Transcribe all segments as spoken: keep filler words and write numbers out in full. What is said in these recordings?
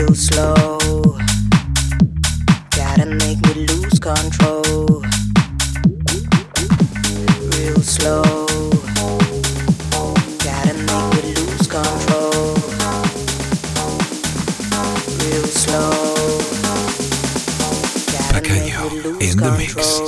real slow. Gotta make me lose control. Real slow. Gotta make me lose control. Real slow. Gotta Pequeño make me lose in control. The mix.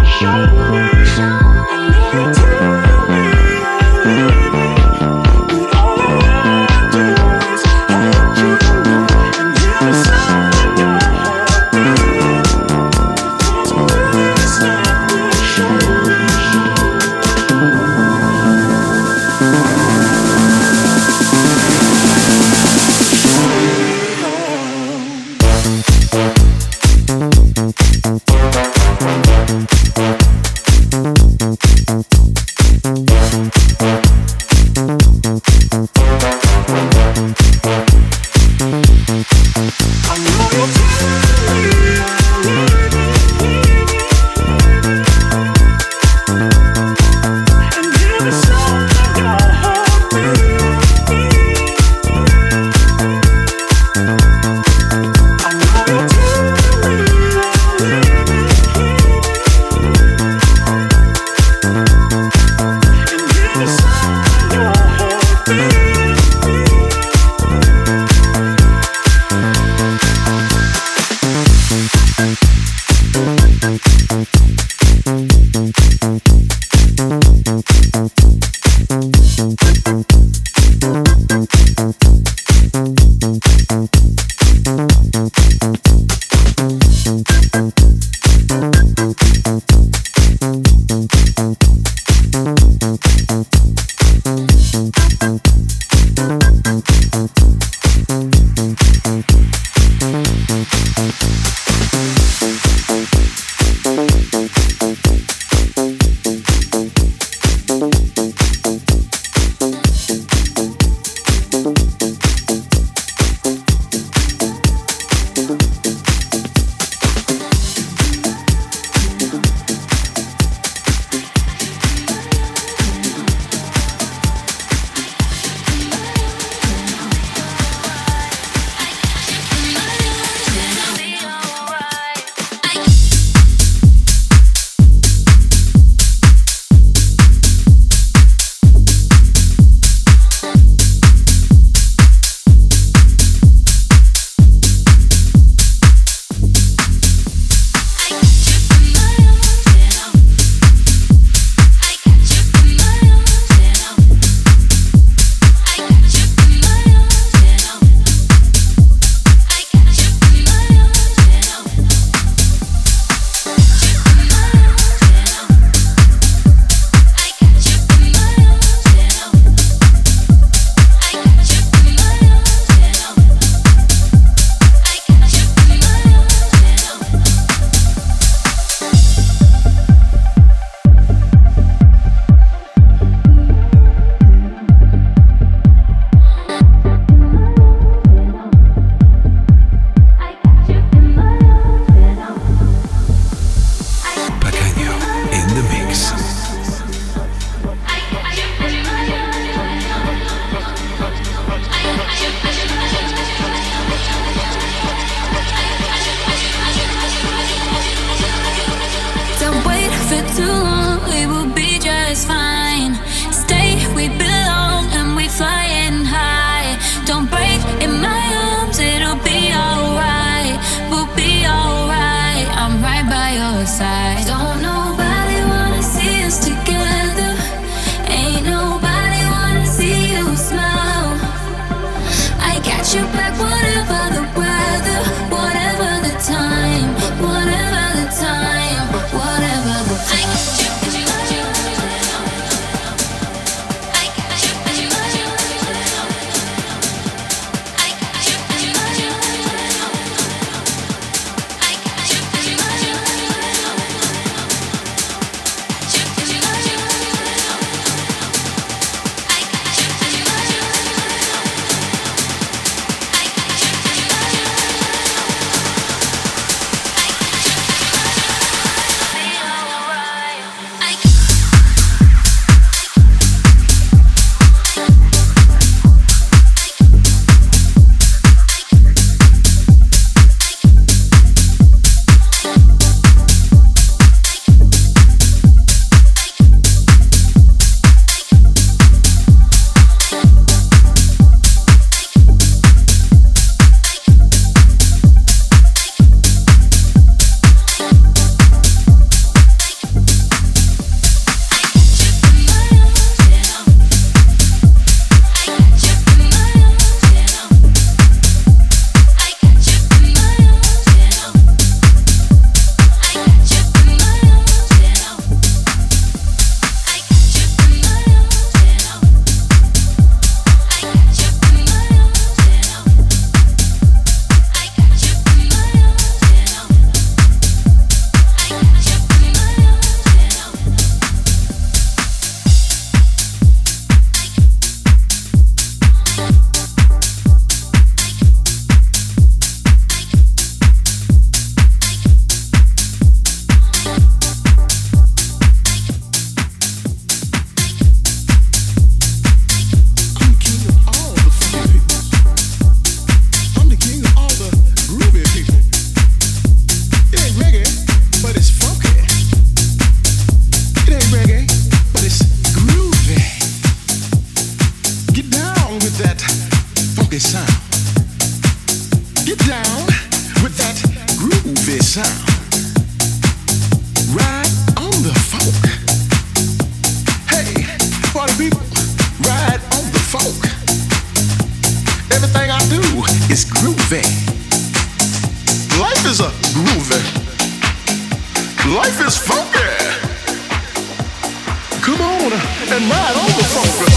Show me, show me, show me. is groovy. Life is a groovy. Life is funky. Come on and ride on the funky.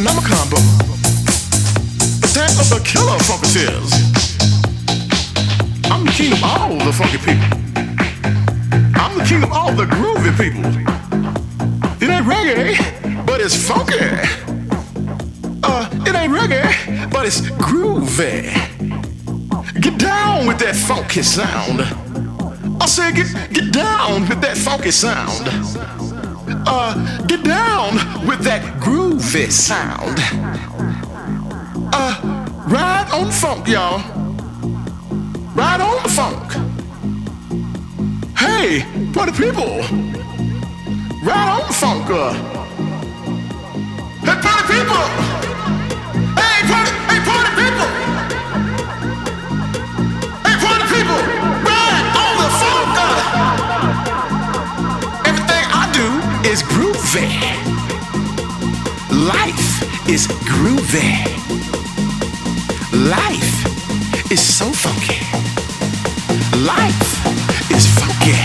I'm a combo. Attack of the killer funketeers. I'm the king of all the funky people. I'm the king of all the groovy people. It ain't reggae, but it's funky. Uh, it ain't reggae, but it's groovy. Get down with that funky sound. I said get, get down with that funky sound. Uh, get down with that groovy sound. Uh, ride on the funk, y'all. Ride on the funk. Hey, party people. Ride on the funk. Uh. Hey, party people. Hey, party, hey, party people. Hey, party people. Ride on the funk. Uh. Everything I do is groovy. Life is groovy. Life is so funky. Life is funky.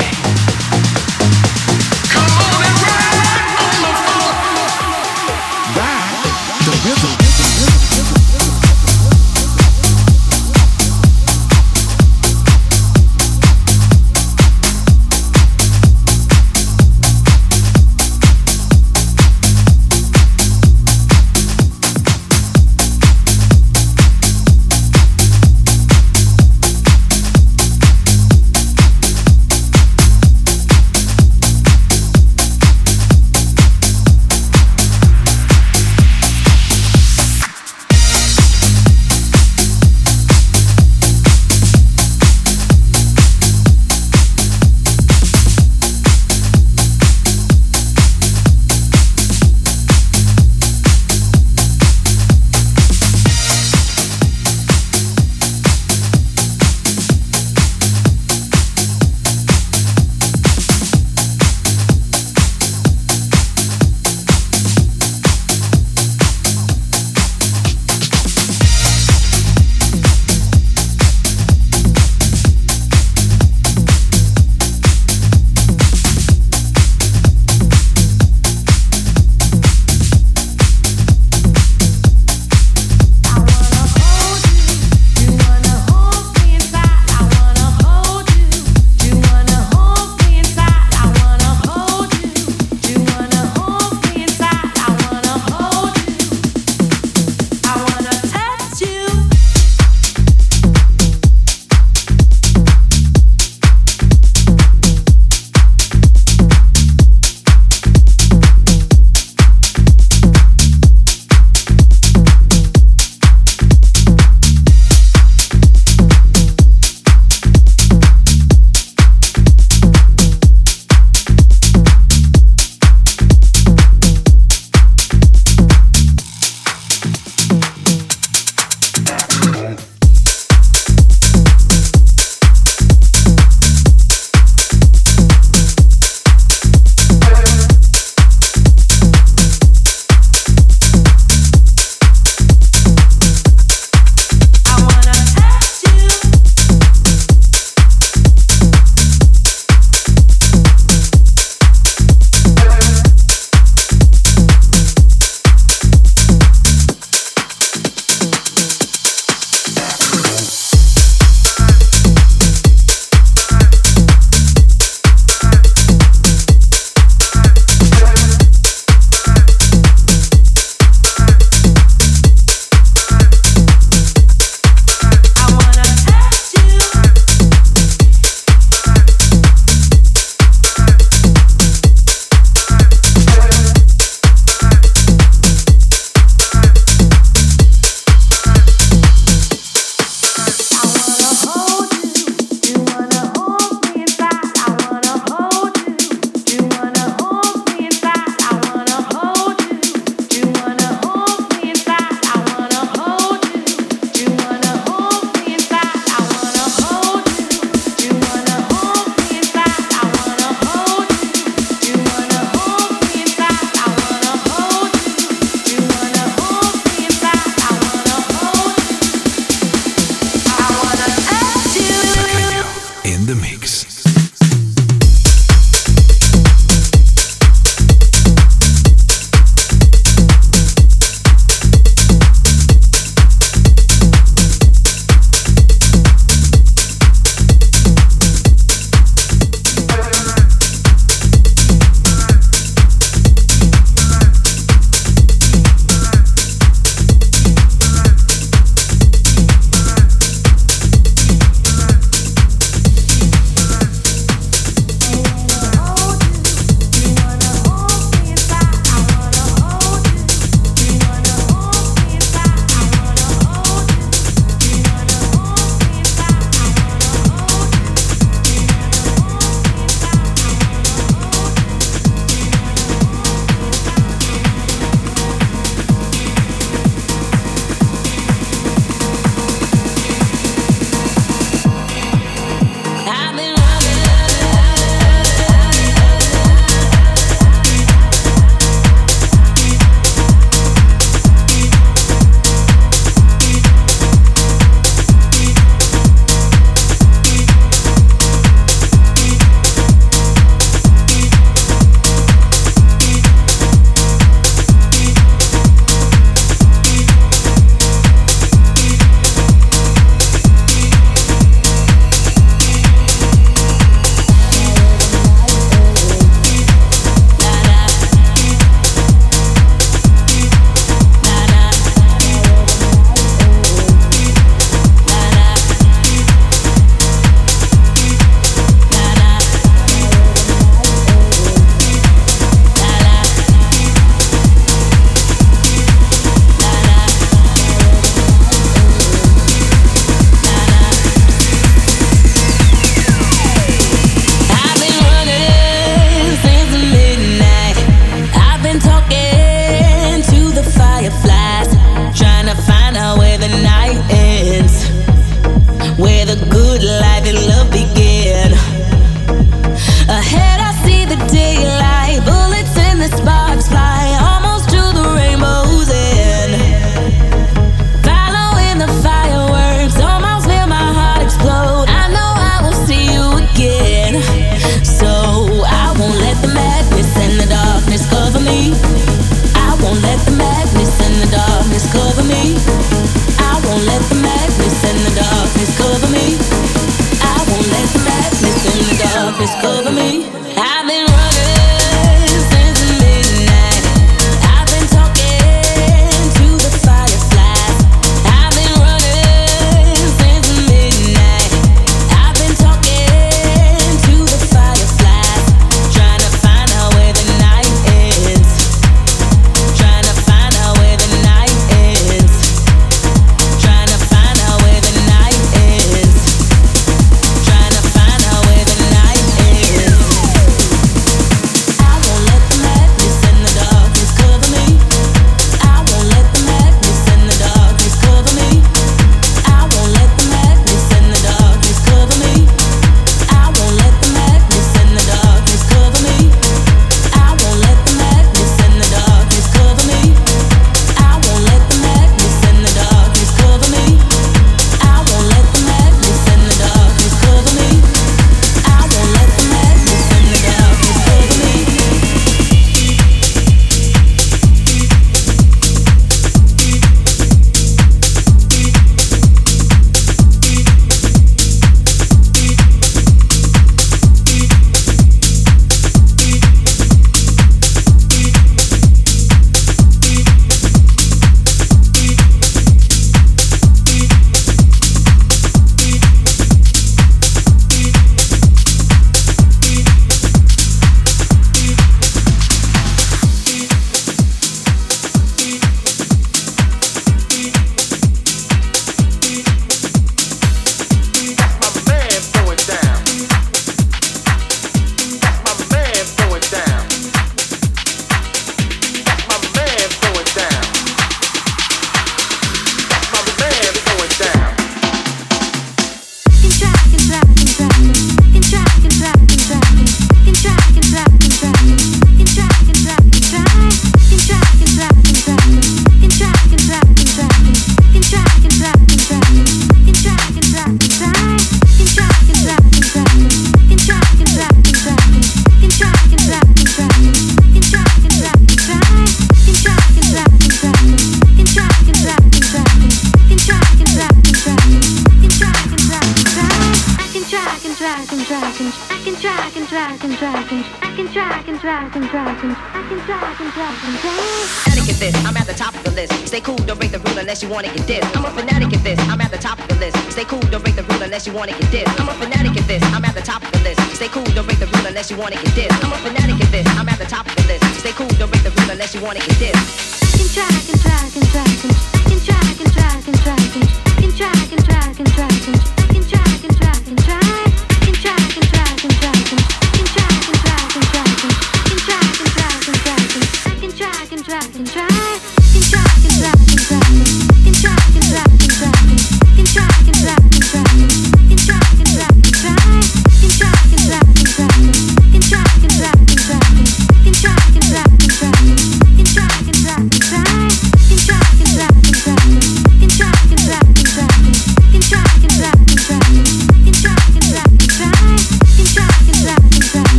drag and drag and I can drag and drag and drag. Fanatic at this, I'm at the top of the list. Stay cool, don't break the rule unless you wanna get dissed. I'm a fanatic at this, I'm at the top of the list. Stay cool, don't break the rule unless you wanna get dissed. I'm a fanatic at this, I'm at the top of the list. Stay cool, don't break the rule unless you wanna get dissed. I'm a fanatic at this, I'm at the top of the list. Stay cool, don't break the rule unless you wanna get dissed. I can drag and drag and drag and I can drag and drag and drag and I can drag and drag and drag and I can drag and drag and drag.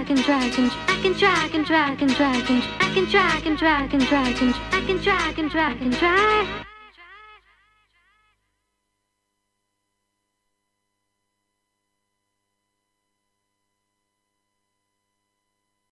I can drag and drag and drag and I can drag and drag and drag and I can drag and drag and drag and I can drag and drag and drag. I can drag and drag and drag and I can drag and drag and drag and I can drag and drag and drag and I can drag and drag and drag. I can drag and drag and drag and I can drag and drag and drag and I can drag and drag and drag and I can drag and drag and drag. Drag and drag and I can drag and drag and drag and I can drag and drag and drag.